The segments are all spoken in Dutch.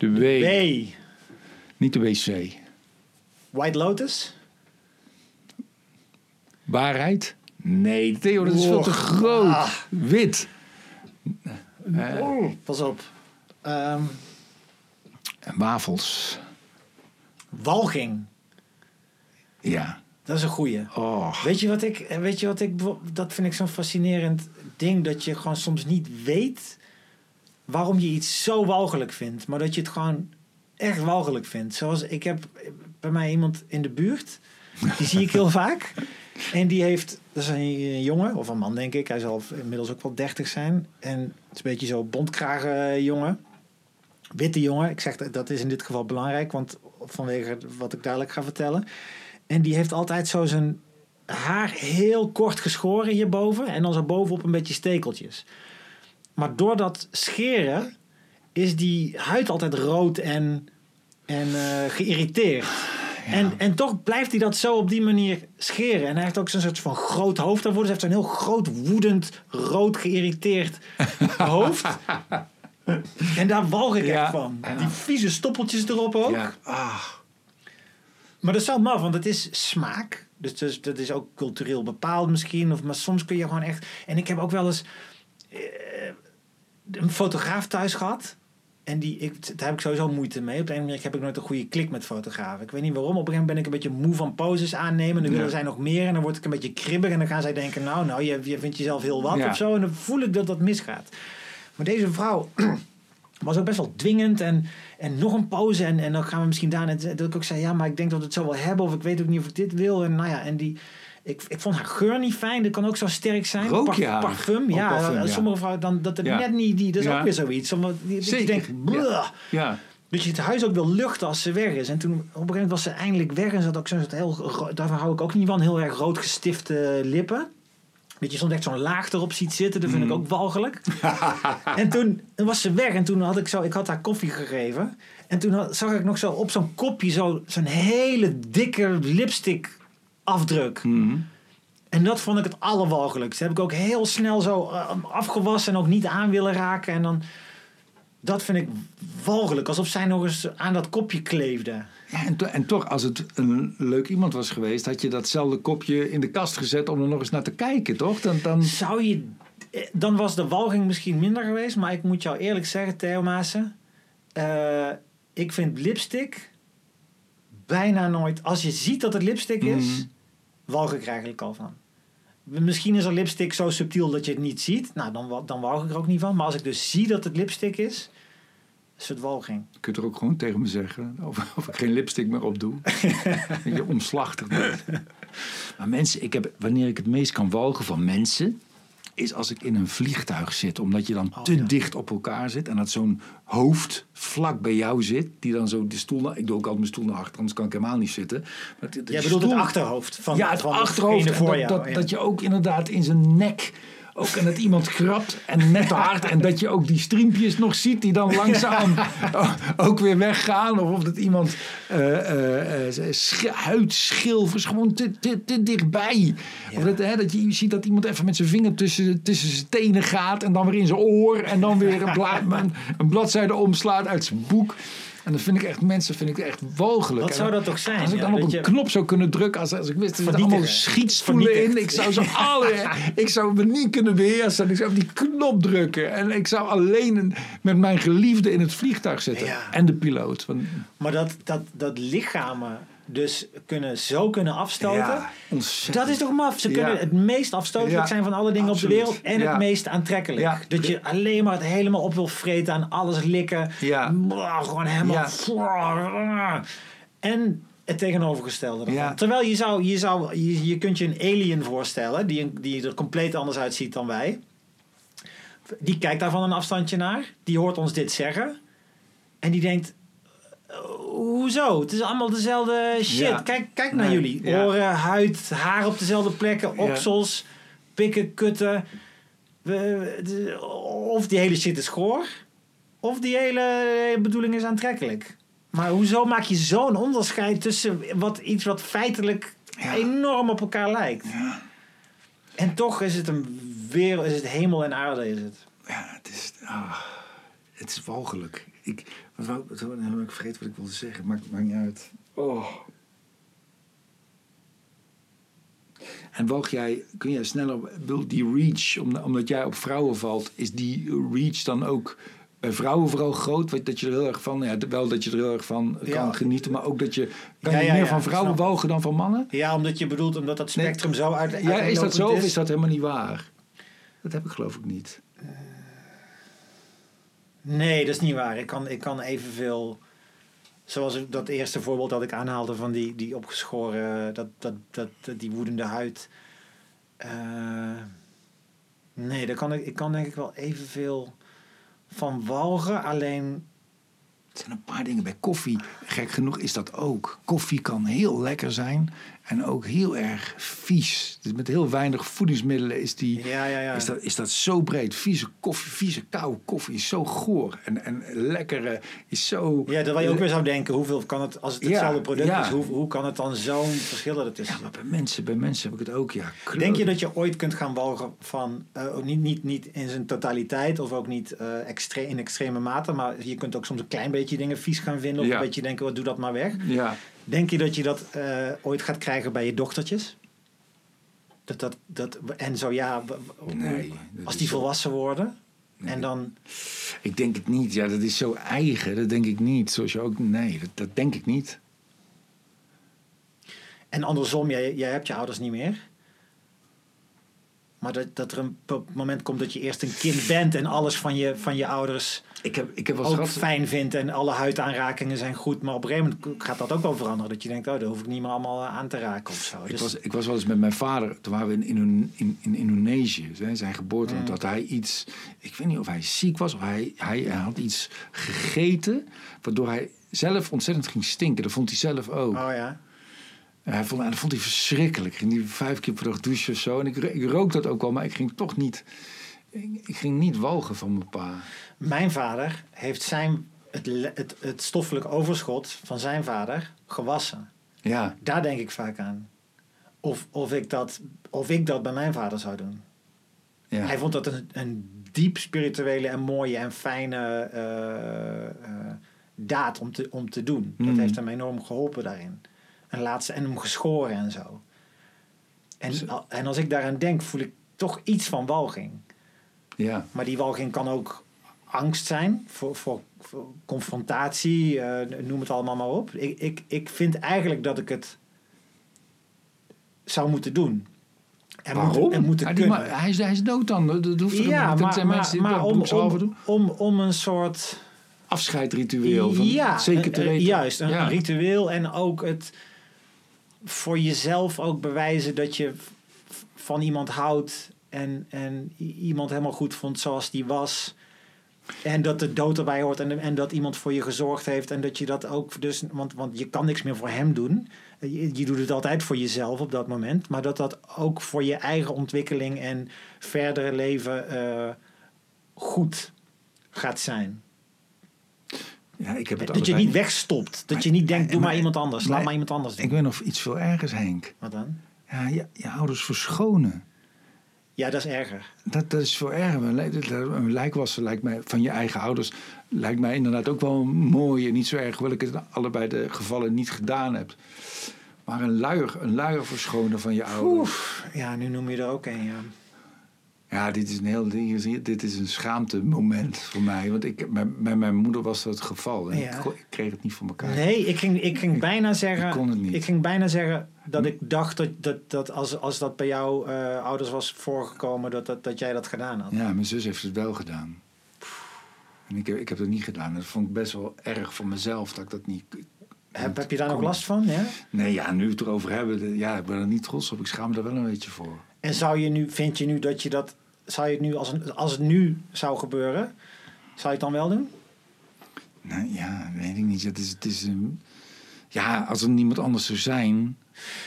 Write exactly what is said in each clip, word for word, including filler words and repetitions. De W. De W. Niet de W C. White Lotus? Waarheid? Nee, Theo, dat is oh. veel te groot. Ah. Wit. Uh, oh, pas op. Um. En wafels. Walging. Ja. Dat is een goeie. Oh. Weet je wat ik... Weet je wat ik... Dat vind ik zo'n fascinerend ding. Dat je gewoon soms niet weet... waarom je iets zo walgelijk vindt. Maar dat je het gewoon echt walgelijk vindt. Zoals ik heb bij mij iemand in de buurt. Die zie ik heel vaak. En die heeft... Dat is een jongen. Of een man, denk ik. Hij zal inmiddels ook wel dertig zijn. En het is een beetje zo'n bontkragen jongen. Witte jongen. Ik zeg dat is in dit geval belangrijk. Want vanwege wat ik dadelijk ga vertellen... En die heeft altijd zo zijn haar heel kort geschoren hierboven. En dan zo bovenop een beetje stekeltjes. Maar door dat scheren is die huid altijd rood en, en uh, geïrriteerd. Ja. En, en toch blijft hij dat zo op die manier scheren. En hij heeft ook zo'n soort van groot hoofd daarvoor. Dus hij heeft zo'n heel groot, woedend, rood geïrriteerd hoofd. En daar walg ik ja. echt van. Ja. Die vieze stoppeltjes erop ook. Ja. Ah. Maar dat is wel maf, want het is smaak. Dus, dus dat is ook cultureel bepaald misschien. Of, maar soms kun je gewoon echt... En ik heb ook wel eens uh, een fotograaf thuis gehad. En die, ik, daar heb ik sowieso moeite mee. Op de ene manier heb ik nooit een goede klik met fotografen. Ik weet niet waarom. Op een gegeven moment ben ik een beetje moe van poses aannemen. Dan willen ja. zij nog meer. En dan word ik een beetje kribbig. En dan gaan zij denken, nou, nou je, je vindt jezelf heel wat ja. of zo. En dan voel ik dat dat misgaat. Maar deze vrouw... was ook best wel dwingend en, en nog een pauze en, en dan gaan we misschien daar net... Dat ik ook zei, ja, maar ik denk dat we het zo wel hebben... of ik weet ook niet of ik dit wil. En nou ja, en die... Ik, ik vond haar geur niet fijn. Dat kan ook zo sterk zijn. Rook je Par, Parfum, ja. Parfum, ja. Sommige vrouwen, dan, dat het ja. net niet... Die, dat is ja. ook weer zoiets. Sommige, die, die denkt, ja. ja. Dus je het huis ook wil luchten als ze weg is. En toen op een gegeven moment was ze eindelijk weg... en ze had ook zo'n heel... Daarvan hou ik ook niet van. Heel erg rood gestifte lippen. Dat je soms echt zo'n laag erop ziet zitten. Dat vind mm. ik ook walgelijk. En toen was ze weg. En toen had ik zo... Ik had haar koffie gegeven. En toen had, zag ik nog zo op zo'n kopje... Zo, zo'n hele dikke lipstick afdruk. Mm. En dat vond ik het allerwalgelijkst. Dat heb ik ook heel snel zo uh, afgewassen... en ook niet aan willen raken. En dan... Dat vind ik walgelijk. Alsof zij nog eens aan dat kopje kleefde. Ja, en, to- en toch, als het een leuk iemand was geweest... had je datzelfde kopje in de kast gezet... om er nog eens naar te kijken, toch? Dan, dan... Zou je... Dan was de walging misschien minder geweest... maar ik moet jou eerlijk zeggen, Theo Maassen... Uh, ik vind lipstick... bijna nooit... Als je ziet dat het lipstick is... Mm-hmm. walg ik er eigenlijk al van. Misschien is er lipstick zo subtiel dat je het niet ziet. Nou, dan, dan walg ik er ook niet van. Maar als ik dus zie dat het lipstick is... is het walging. Je kunt er ook gewoon tegen me zeggen... of, of ik geen lipstick meer op doe. Dat je omslachtig bent. Maar mensen, ik heb, wanneer ik het meest kan walgen van mensen... is als ik in een vliegtuig zit. Omdat je dan oh, te ja. dicht op elkaar zit... en dat zo'n hoofd vlak bij jou zit... die dan zo de stoel... Naar, ik doe ook altijd mijn stoel naar achter, anders kan ik helemaal niet zitten. Maar de, de Jij bedoelt stoel, het achterhoofd? Van, ja, het van achterhoofd. Dat, jou, dat, ja. dat je ook inderdaad in zijn nek... ook en dat iemand grapt en net hard... en dat je ook die striempjes nog ziet... die dan langzaam ook weer weggaan. Of, of dat iemand uh, uh, sch- huidschilfers gewoon te, te, te dichtbij. Ja. Of dat, hè, dat je ziet dat iemand even met zijn vinger tussen, tussen zijn tenen gaat... en dan weer in zijn oor... en dan weer een, bla- een, een bladzijde omslaat uit zijn boek... En dat vind ik echt, mensen vind ik echt walgelijk. Wat zou dat toch zijn? Als ik dan ja, op een je... knop zou kunnen drukken, als, als ik wist, er zitten allemaal schietstoelen in. Ik zou, zo alle, ik zou me niet kunnen beheersen. Ik zou op die knop drukken. En ik zou alleen een, met mijn geliefde in het vliegtuig zitten. Ja. En de piloot. Want... Maar dat, dat, dat lichamen dus kunnen, zo kunnen afstoten. Ja, dat is toch maf? Ze kunnen ja. het meest afstotelijk ja. zijn van alle dingen Absoluut. Op de wereld. En ja. het meest aantrekkelijk. Ja. Dat je alleen maar het helemaal op wil vreten. Aan alles likken. Ja. Blah, gewoon helemaal... Ja. Blah, blah. En het tegenovergestelde ervan. Ja. Terwijl je zou... Je, zou je, je kunt je een alien voorstellen. Die, die er compleet anders uitziet dan wij. Die kijkt daar van een afstandje naar. Die hoort ons dit zeggen. En die denkt... Hoezo? Het is allemaal dezelfde shit. Ja. Kijk, kijk naar nee, jullie. Ja. Oren, huid, haar op dezelfde plekken, oksels, ja. pikken, kutten. Of die hele shit is goor. Of die hele bedoeling is aantrekkelijk. Maar hoezo maak je zo'n onderscheid tussen wat, iets wat feitelijk ja. enorm op elkaar lijkt? Ja. En toch is het een wereld, is het hemel en aarde. Is het. Ja, het is... Oh. het is walgelijk. Ik, wat wou, wat wou, nou, ik vergeet wat ik wilde zeggen. Maakt, maakt niet uit. Oh. En woog jij, kun jij sneller, die reach, omdat jij op vrouwen valt, is die reach dan ook bij vrouwen vooral groot? Dat je er heel erg van, ja, wel dat je er heel erg van kan ja. genieten, maar ook dat je, kan ja, je ja, meer ja, van vrouwen snap. wogen dan van mannen? Ja, omdat je bedoelt, omdat dat spectrum nee, zo uit, uit ja, is dat zo is. Of is dat helemaal niet waar? Dat heb ik geloof ik niet. Uh, nee, dat is niet waar. Ik kan, ik kan evenveel... Zoals dat eerste voorbeeld dat ik aanhaalde van die, die opgeschoren, dat, dat, dat, die woedende huid. Uh, nee, daar kan ik, ik kan denk ik wel evenveel van walgen, alleen... Er zijn een paar dingen bij koffie. Gek genoeg is dat ook. Koffie kan heel lekker zijn en ook heel erg vies. Dus met heel weinig voedingsmiddelen is, die, ja, ja, ja. is, dat, is dat zo breed. Vieze koffie, vieze koude koffie is zo goor. En, en lekkere is zo... Ja, terwijl je ook weer zou denken, hoeveel kan het, als het hetzelfde ja, product ja. is, hoe, hoe kan het dan zo'n verschil dat het is? Ja, maar bij mensen, bij mensen heb ik het ook, ja. Kleur. Denk je dat je ooit kunt gaan walgen van, uh, niet, niet, niet in zijn totaliteit of ook niet uh, extre- in extreme mate, maar je kunt ook soms een klein beetje beetje dingen vies gaan vinden of ja. een beetje denken, wat doe dat maar weg. Ja. Denk je dat je dat uh, ooit gaat krijgen bij je dochtertjes? Dat, dat, dat, en zo ja, nee, als die volwassen zo... worden nee. en dan... Ik denk het niet, ja, dat is zo eigen, dat denk ik niet. Zoals je ook, nee, dat, dat denk ik niet. En andersom, jij, jij hebt je ouders niet meer... Maar dat, dat er een moment komt dat je eerst een kind bent... en alles van je, van je ouders ik heb, ik heb wel ook schat... fijn vindt... en alle huidaanrakingen zijn goed. Maar op een gegeven moment gaat dat ook wel veranderen. Dat je denkt, oh, daar hoef ik niet meer allemaal aan te raken of zo. Ik, dus... was, ik was wel eens met mijn vader... toen waren we in, in, in, in Indonesië, zijn geboorteland... Mm. dat hij iets... Ik weet niet of hij ziek was... of hij, hij, hij had iets gegeten... waardoor hij zelf ontzettend ging stinken. Dat vond hij zelf ook. Oh ja. Hij vond, dat vond hij verschrikkelijk. Ik ging die vijf keer per dag douchen of zo. En ik, ik rook dat ook wel, maar ik ging toch niet... Ik, ik ging niet walgen van mijn pa. Mijn vader heeft zijn, het, het, het stoffelijk overschot van zijn vader gewassen. Ja. Daar denk ik vaak aan. Of, of, ik, dat, of ik dat bij mijn vader zou doen. Ja. Hij vond dat een, een diep spirituele en mooie en fijne uh, uh, daad om te, om te doen. Mm. Dat heeft hem enorm geholpen daarin. En laatste, en hem geschoren en zo. En, en als ik daaraan denk, voel ik toch iets van walging. Ja. Maar die walging kan ook angst zijn voor, voor, voor confrontatie, uh, noem het allemaal maar op. Ik, ik, ik vind eigenlijk dat ik het zou moeten doen. En waarom? Moet, en moeten ja, kunnen. Maar, hij, is, hij is dood dan. Dat hoeft ja, maar, maar, mensen maar om, om, om, om een soort... afscheidritueel. Van ja, zeker te weten. Juist, een ja. ritueel en ook het voor jezelf ook bewijzen dat je van iemand houdt en, en iemand helemaal goed vond zoals die was. En dat de dood erbij hoort en, en dat iemand voor je gezorgd heeft en dat je dat ook dus, want, want je kan niks meer voor hem doen. Je, je doet het altijd voor jezelf op dat moment, maar dat dat ook voor je eigen ontwikkeling en verdere leven uh, goed gaat zijn. Ja, ik heb het dat je niet wegstopt. Dat maar, je niet denkt, maar, doe maar, maar iemand anders. Maar, laat maar iemand anders doen. Ik weet nog iets veel ergers, Henk. Wat dan? Ja, je, je ouders verschonen. Ja, dat is erger. Dat, dat is veel erger. Een lijkwasser lijkt mij, van je eigen ouders lijkt mij inderdaad ook wel mooi en niet zo erg. Hoewel ik het in allebei de gevallen niet gedaan heb. Maar een luier, een luier verschonen van je ouders. Oef, ja, nu noem je er ook een, ja. Ja, dit is een heel dit is een schaamtemoment voor mij. Want ik, bij, bij mijn moeder was dat het geval. En ja. ik, ik kreeg het niet voor elkaar. Nee, ik ging, ik ging ik, bijna zeggen... Ik kon het niet. Ik ging bijna zeggen dat ik dacht dat, dat, dat als, als dat bij jouw uh, ouders was voorgekomen... Dat, dat, dat jij dat gedaan had. Ja, mijn zus heeft het wel gedaan. En ik, ik heb dat niet gedaan. Dat vond ik best wel erg voor mezelf dat ik dat niet... Heb, heb je daar nog last van? Ja? Nee, ja, nu we het erover hebben... Ja, ik ben er niet trots op. Ik schaam me er wel een beetje voor. En zou je nu, vind je nu dat je dat... Zou je het nu, als, een, als het nu zou gebeuren, zou je het dan wel doen? Nou ja, weet ik niet. Het is, het is een, ja, als er niemand anders zou zijn...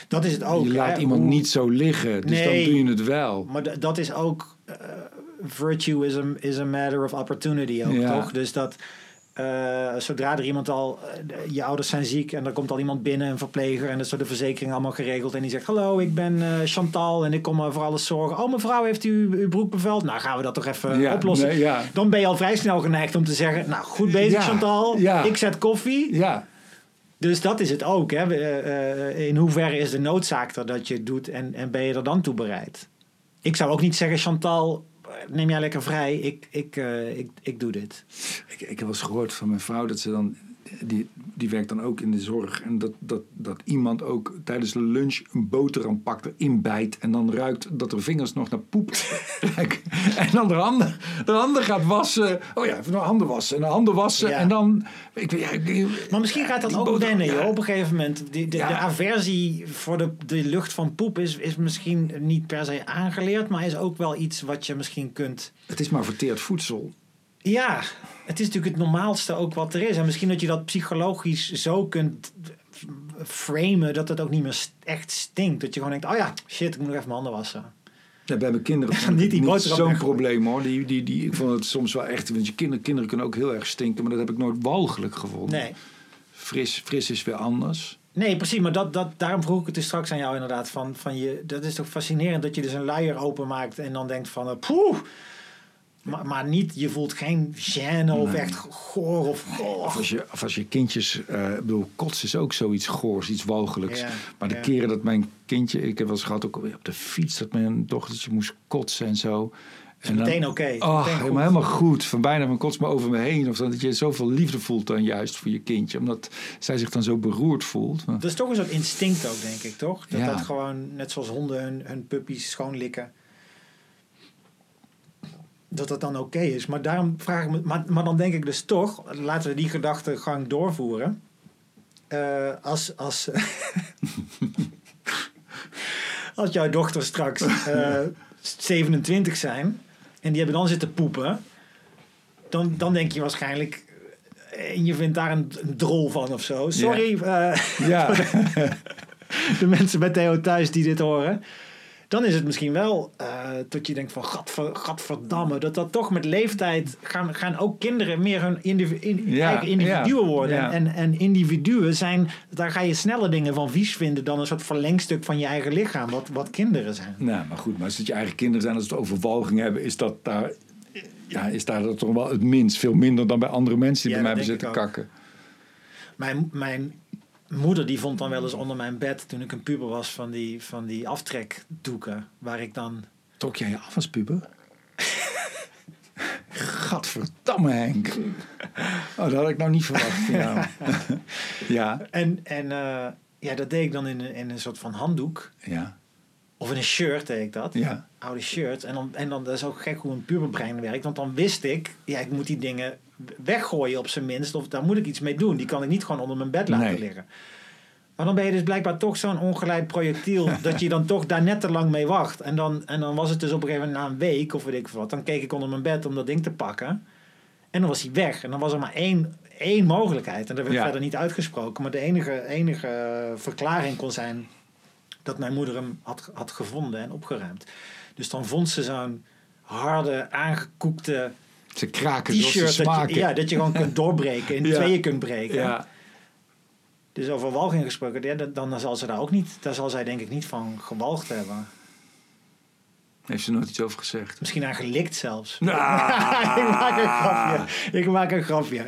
Dat is het ook. Je laat hè? iemand Hoe... niet zo liggen, dus nee, dan doe je het wel. Maar d- dat is ook... Uh, virtue is a, is a matter of opportunity ook, ja. toch? Dus dat... Uh, zodra er iemand al, uh, je ouders zijn ziek en er komt al iemand binnen, een verpleger, en dat is door de verzekering allemaal geregeld en die zegt, hallo, ik ben uh, Chantal en ik kom voor alles zorgen. Oh, mevrouw, heeft u uw broek bevuild? Nou, gaan we dat toch even ja, oplossen. Nee, ja. Dan ben je al vrij snel geneigd om te zeggen, nou, goed bezig ja, Chantal, ja. ik zet koffie. Ja. Dus dat is het ook. Hè. Uh, uh, in hoeverre is de noodzaak er dat je het doet en, en ben je er dan toe bereid? Ik zou ook niet zeggen, Chantal, neem jij lekker vrij, ik, ik, uh, ik, ik doe dit. Ik, ik heb wel eens gehoord van mijn vrouw dat ze dan... Die, die werkt dan ook in de zorg. En dat, dat, dat iemand ook tijdens de lunch een boterham pakt, erin bijt. En dan ruikt dat er vingers nog naar poept. En dan de handen, de handen gaat wassen. Oh ja, even handen wassen. En de handen wassen. Ja. En dan... Ik, ja, die, maar misschien gaat dat die ook boterham, wennen. Ja. Op een gegeven moment. De, de, ja. de aversie voor de, de lucht van poep is, is misschien niet per se aangeleerd. Maar is ook wel iets wat je misschien kunt... Het is maar verteerd voedsel. Ja, het is natuurlijk het normaalste ook wat er is. En misschien dat je dat psychologisch zo kunt framen... dat het ook niet meer echt stinkt. Dat je gewoon denkt, oh ja, shit, ik moet nog even mijn handen wassen. Ja, bij mijn kinderen vond ik niet zo'n probleem, hoor. Die, die, die, ik vond het soms wel echt... Want je kinderen, kinderen kunnen ook heel erg stinken... maar dat heb ik nooit walgelijk gevonden. Nee. Fris, fris is weer anders. Nee, precies. Maar dat, dat, daarom vroeg ik het dus straks aan jou inderdaad. Van, van je, dat is toch fascinerend dat je dus een luier openmaakt... en dan denkt van, uh, poeh... Maar, maar niet, je voelt geen gêne of nee. echt goor of goor. Of als je, of als je kindjes, uh, ik bedoel, kots is ook zoiets goors, iets walgelijks. Ja, maar de ja. keren dat mijn kindje, ik heb wel eens gehad ook op de fiets, dat mijn dochtertje moest kotsen en zo. Is en meteen oké. Oh, helemaal, helemaal goed. Van bijna van kots maar over me heen. Of dat je zoveel liefde voelt dan juist voor je kindje. Omdat zij zich dan zo beroerd voelt. Dat is toch een soort instinct ook, denk ik, toch? Dat ja. dat gewoon, net zoals honden hun, hun puppies schoonlikken. Dat dat dan oké okay is. Maar daarom vraag ik me. Maar, maar dan denk ik dus toch. Laten we die gedachtegang doorvoeren. Uh, als. Als, als jouw dochter straks. Uh, zevenentwintig zijn. En die hebben dan zitten poepen. Dan, dan denk je waarschijnlijk. En je vindt daar een, een drol van of zo. Sorry. Ja. Uh, ja. De mensen bij Theo thuis die dit horen. Dan is het misschien wel uh, dat je denkt van gadver, gadverdamme. Dat dat toch met leeftijd gaan, gaan ook kinderen meer hun individu- in, ja, eigen individuen ja, worden. Ja. En, en individuen zijn, daar ga je sneller dingen van vies vinden dan een soort verlengstuk van je eigen lichaam. Wat, wat kinderen zijn. Nou, maar goed. Maar als het je eigen kinderen zijn, als het overwalging hebben, is dat daar, ja, is daar dat toch wel het minst. Veel minder dan bij andere mensen die ja, bij mij hebben zitten kakken. Mijn... mijn moeder die vond dan wel eens onder mijn bed toen ik een puber was van die, van die aftrekdoeken waar ik dan... Trok jij je af als puber? Gadverdamme Henk. Oh, dat had ik nou niet verwacht van jou. Ja. En, en uh, ja, dat deed ik dan in, in een soort van handdoek. Ja. Of in een shirt deed ik dat. Ja. Oude shirt. En dan, en dan dat is ook gek hoe een puberbrein werkt. Want dan wist ik, ja, ik moet die dingen weggooien op zijn minst. Of daar moet ik iets mee doen. Die kan ik niet gewoon onder mijn bed laten nee. liggen. Maar dan ben je dus blijkbaar toch zo'n ongeleid projectiel. Dat je dan toch daar net te lang mee wacht. En dan, en dan was het dus op een gegeven moment na een week of weet ik wat. Dan keek ik onder mijn bed om dat ding te pakken. En dan was hij weg. En dan was er maar één, één mogelijkheid. En dat werd ja. verder niet uitgesproken. Maar de enige, enige verklaring kon zijn... dat mijn moeder hem had, had gevonden en opgeruimd. Dus dan vond ze zo'n harde, aangekoekte ze kraken t-shirt. Ze dat, je, ja, dat je gewoon kunt doorbreken, in ja. tweeën kunt breken. Ja. Dus over walging gesproken, ja, dan, dan zal ze daar ook niet... daar zal zij denk ik niet van gewalgd hebben. Heeft ze nooit iets over gezegd? Misschien aan gelikt zelfs. Ah. Ik maak een grapje. Ik maak een grapje.